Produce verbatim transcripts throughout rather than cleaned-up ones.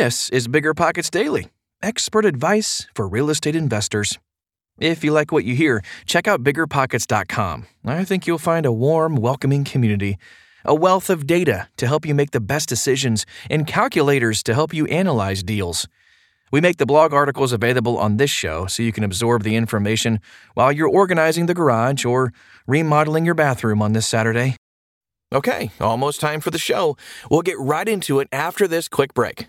This is BiggerPockets Daily, expert advice for real estate investors. If you like what you hear, check out bigger pockets dot com. I think you'll find a warm, welcoming community, a wealth of data to help you make the best decisions, and calculators to help you analyze deals. We make the blog articles available on this show so you can absorb the information while you're organizing the garage or remodeling your bathroom on this Saturday. Okay, almost time for the show. We'll get right into it after this quick break.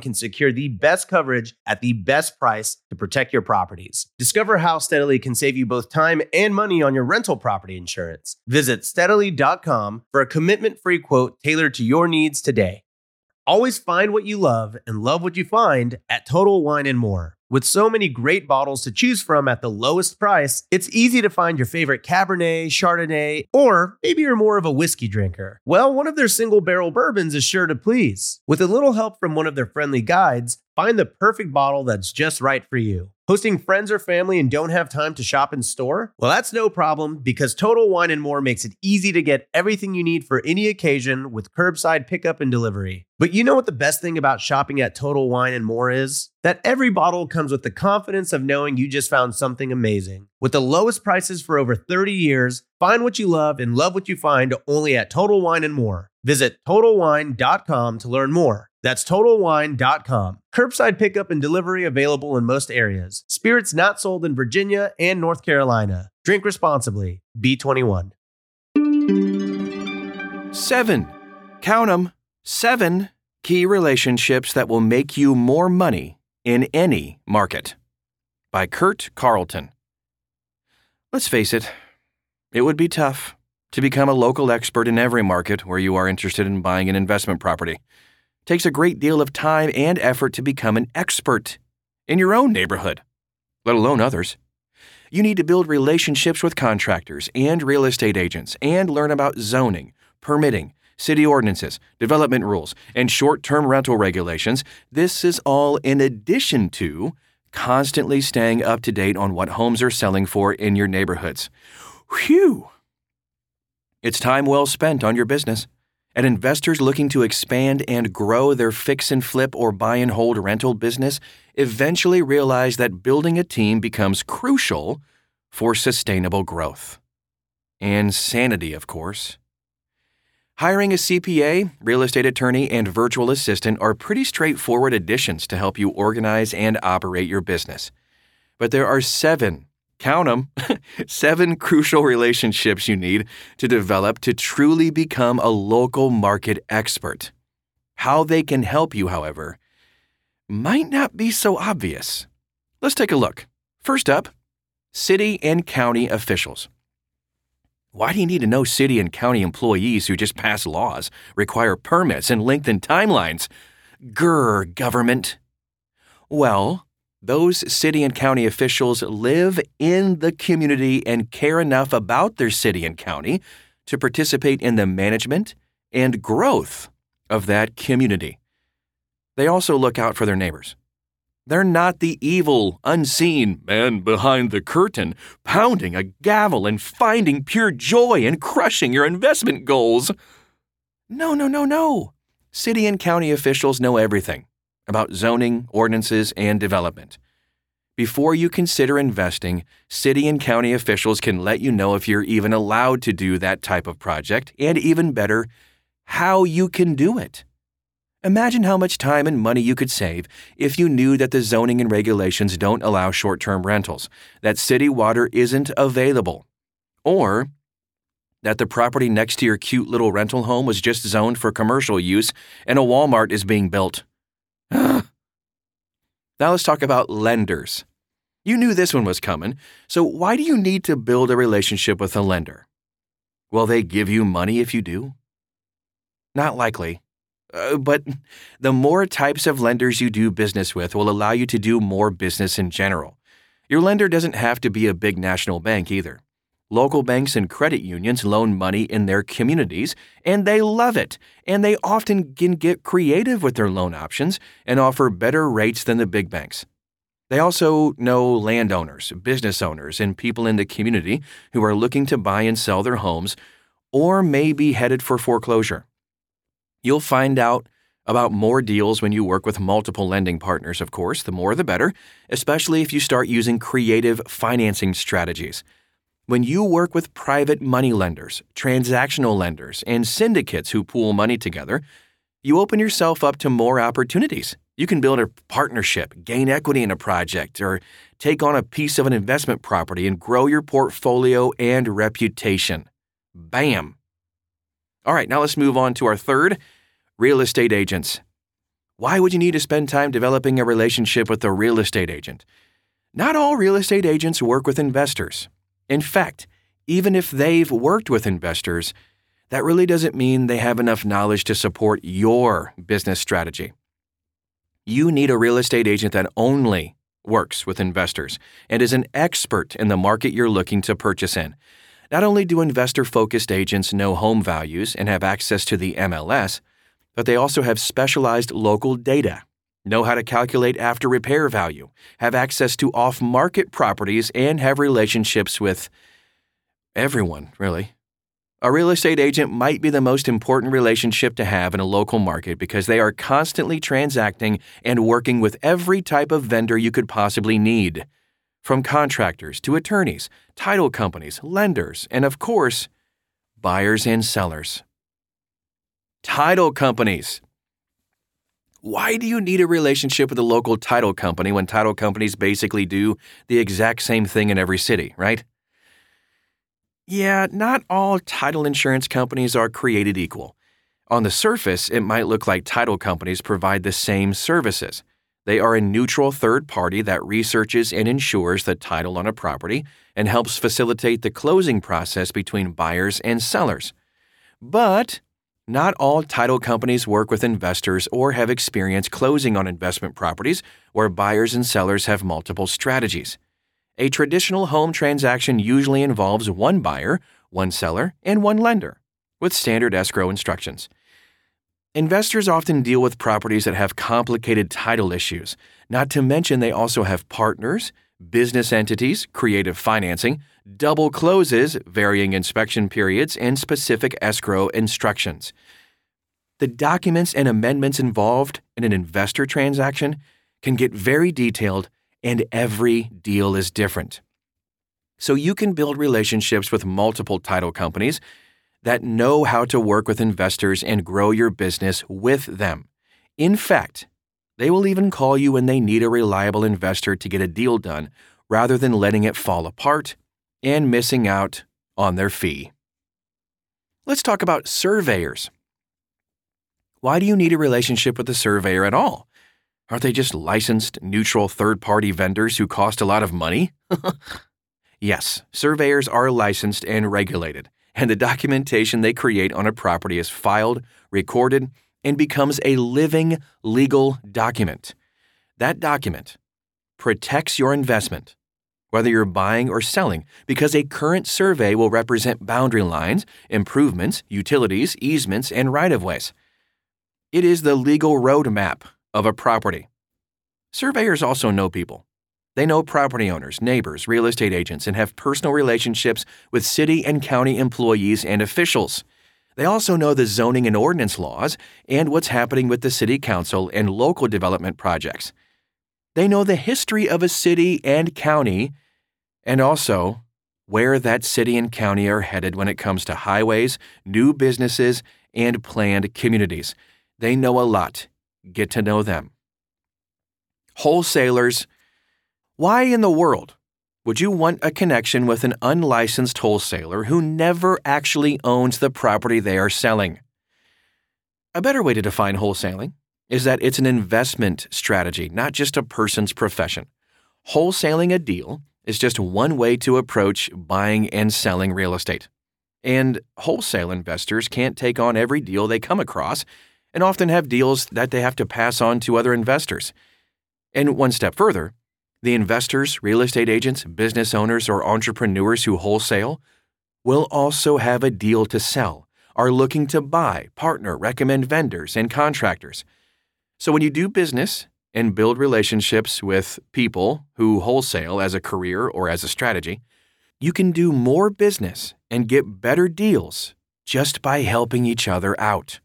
can secure the best coverage at the best price to protect your properties. Discover how Steadily can save you both time and money on your rental property insurance. Visit steadily dot com for a commitment-free quote tailored to your needs today. Always find what you love and love what you find at Total Wine and More. With so many great bottles to choose from at the lowest price, it's easy to find your favorite Cabernet, Chardonnay, or maybe you're more of a whiskey drinker. Well, one of their single barrel bourbons is sure to please. With a little help from one of their friendly guides, find the perfect bottle that's just right for you. Hosting friends or family and don't have time to shop in store? Well, that's no problem because Total Wine and More makes it easy to get everything you need for any occasion with curbside pickup and delivery. But you know what the best thing about shopping at Total Wine and More is? That every bottle comes with the confidence of knowing you just found something amazing. With the lowest prices for over thirty years, find what you love and love what you find only at Total Wine and More. Visit total wine dot com to learn more. That's total wine dot com. Curbside pickup and delivery available in most areas. Spirits not sold in Virginia and North Carolina. Drink responsibly. B twenty-one. Seven. Count 'em. Seven key relationships that will make you more money in any market. By Kurt Carlton. Let's face it, it would be tough to become a local expert in every market where you are interested in buying an investment property. It takes a great deal of time and effort to become an expert in your own neighborhood, let alone others. You need to build relationships with contractors and real estate agents and learn about zoning, permitting, city ordinances, development rules, and short-term rental regulations. This is all in addition to constantly staying up to date on what homes are selling for in your neighborhoods. Whew! It's time well spent on your business. And investors looking to expand and grow their fix and flip or buy and hold rental business eventually realize that building a team becomes crucial for sustainable growth. And sanity, of course. Hiring a C P A, real estate attorney, and virtual assistant are pretty straightforward additions to help you organize and operate your business. But there are seven, count 'em, seven crucial relationships you need to develop to truly become a local market expert. How they can help you, however, might not be so obvious. Let's take a look. First up, city and county officials. Why do you need to know city and county employees who just pass laws, require permits, and lengthen timelines? Grr, government. Well, those city and county officials live in the community and care enough about their city and county to participate in the management and growth of that community. They also look out for their neighbors. They're not the evil, unseen man behind the curtain, pounding a gavel and finding pure joy and crushing your investment goals. No, no, no, no. City and county officials know everything about zoning, ordinances, and development. Before you consider investing, city and county officials can let you know if you're even allowed to do that type of project, and even better, how you can do it. Imagine how much time and money you could save if you knew that the zoning and regulations don't allow short-term rentals, that city water isn't available, or that the property next to your cute little rental home was just zoned for commercial use and a Walmart is being built. Now let's talk about lenders. You knew this one was coming, so why do you need to build a relationship with a lender? Will they give you money if you do? Not likely. Uh, but the more types of lenders you do business with will allow you to do more business in general. Your lender doesn't have to be a big national bank either. Local banks and credit unions loan money in their communities, and they love it, and they often can get creative with their loan options and offer better rates than the big banks. They also know landowners, business owners, and people in the community who are looking to buy and sell their homes or may be headed for foreclosure. You'll find out about more deals when you work with multiple lending partners, of course, the more the better, especially if you start using creative financing strategies. When you work with private money lenders, transactional lenders, and syndicates who pool money together, you open yourself up to more opportunities. You can build a partnership, gain equity in a project, or take on a piece of an investment property and grow your portfolio and reputation. Bam! All right, now let's move on to our third, real estate agents. Why would you need to spend time developing a relationship with a real estate agent? Not all real estate agents work with investors. In fact, even if they've worked with investors, that really doesn't mean they have enough knowledge to support your business strategy. You need a real estate agent that only works with investors and is an expert in the market you're looking to purchase in. Not only do investor-focused agents know home values and have access to the M L S, but they also have specialized local data, know how to calculate after-repair value, have access to off-market properties, and have relationships with everyone, really. A real estate agent might be the most important relationship to have in a local market because they are constantly transacting and working with every type of vendor you could possibly need, from contractors to attorneys, title companies, lenders, and, of course, buyers and sellers. Title companies. Why do you need a relationship with a local title company when title companies basically do the exact same thing in every city, right? Yeah, not all title insurance companies are created equal. On the surface, it might look like title companies provide the same services. They are a neutral third party that researches and insures the title on a property and helps facilitate the closing process between buyers and sellers. But not all title companies work with investors or have experience closing on investment properties where buyers and sellers have multiple strategies. A traditional home transaction usually involves one buyer, one seller, and one lender, with standard escrow instructions. Investors often deal with properties that have complicated title issues, not to mention they also have partners, business entities, creative financing, double closes, varying inspection periods, and specific escrow instructions. The documents and amendments involved in an investor transaction can get very detailed, and every deal is different. So you can build relationships with multiple title companies that know how to work with investors and grow your business with them. In fact, they will even call you when they need a reliable investor to get a deal done rather than letting it fall apart and missing out on their fee. Let's talk about surveyors. Why do you need a relationship with a surveyor at all? Aren't they just licensed, neutral third-party vendors who cost a lot of money? Yes, surveyors are licensed and regulated, and the documentation they create on a property is filed, recorded, and becomes a living legal document. That document protects your investment, whether you're buying or selling, because a current survey will represent boundary lines, improvements, utilities, easements, and right-of-ways. It is the legal roadmap of a property. Surveyors also know people. They know property owners, neighbors, real estate agents, and have personal relationships with city and county employees and officials. They also know the zoning and ordinance laws and what's happening with the city council and local development projects. They know the history of a city and county and also where that city and county are headed when it comes to highways, new businesses, and planned communities. They know a lot. Get to know them. Wholesalers. Why in the world would you want a connection with an unlicensed wholesaler who never actually owns the property they are selling? A better way to define wholesaling is that it's an investment strategy, not just a person's profession. Wholesaling a deal is just one way to approach buying and selling real estate. And wholesale investors can't take on every deal they come across and often have deals that they have to pass on to other investors. And one step further, the investors, real estate agents, business owners, or entrepreneurs who wholesale will also have a deal to sell, are looking to buy, partner, recommend vendors, and contractors. So when you do business and build relationships with people who wholesale as a career or as a strategy, you can do more business and get better deals just by helping each other out.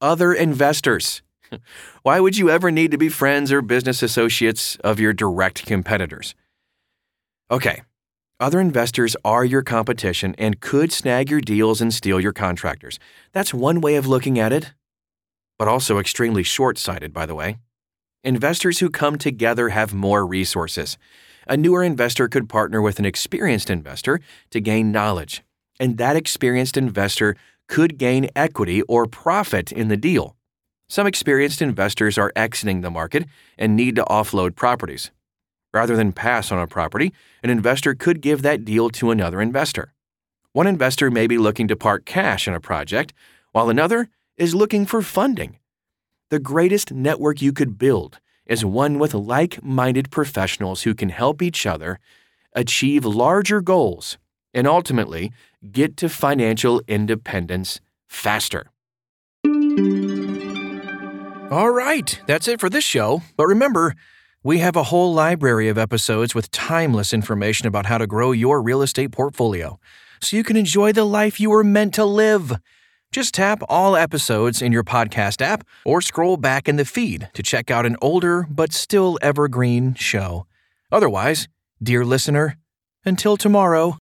Other investors. Why would you ever need to be friends or business associates of your direct competitors? Okay, other investors are your competition and could snag your deals and steal your contractors. That's one way of looking at it, but also extremely short-sighted, by the way. Investors who come together have more resources. A newer investor could partner with an experienced investor to gain knowledge, and that experienced investor could gain equity or profit in the deal. Some experienced investors are exiting the market and need to offload properties. Rather than pass on a property, an investor could give that deal to another investor. One investor may be looking to park cash in a project, while another is looking for funding. The greatest network you could build is one with like-minded professionals who can help each other achieve larger goals and ultimately get to financial independence faster. All right, that's it for this show. But remember, we have a whole library of episodes with timeless information about how to grow your real estate portfolio so you can enjoy the life you were meant to live. Just tap all episodes in your podcast app or scroll back in the feed to check out an older but still evergreen show. Otherwise, dear listener, until tomorrow,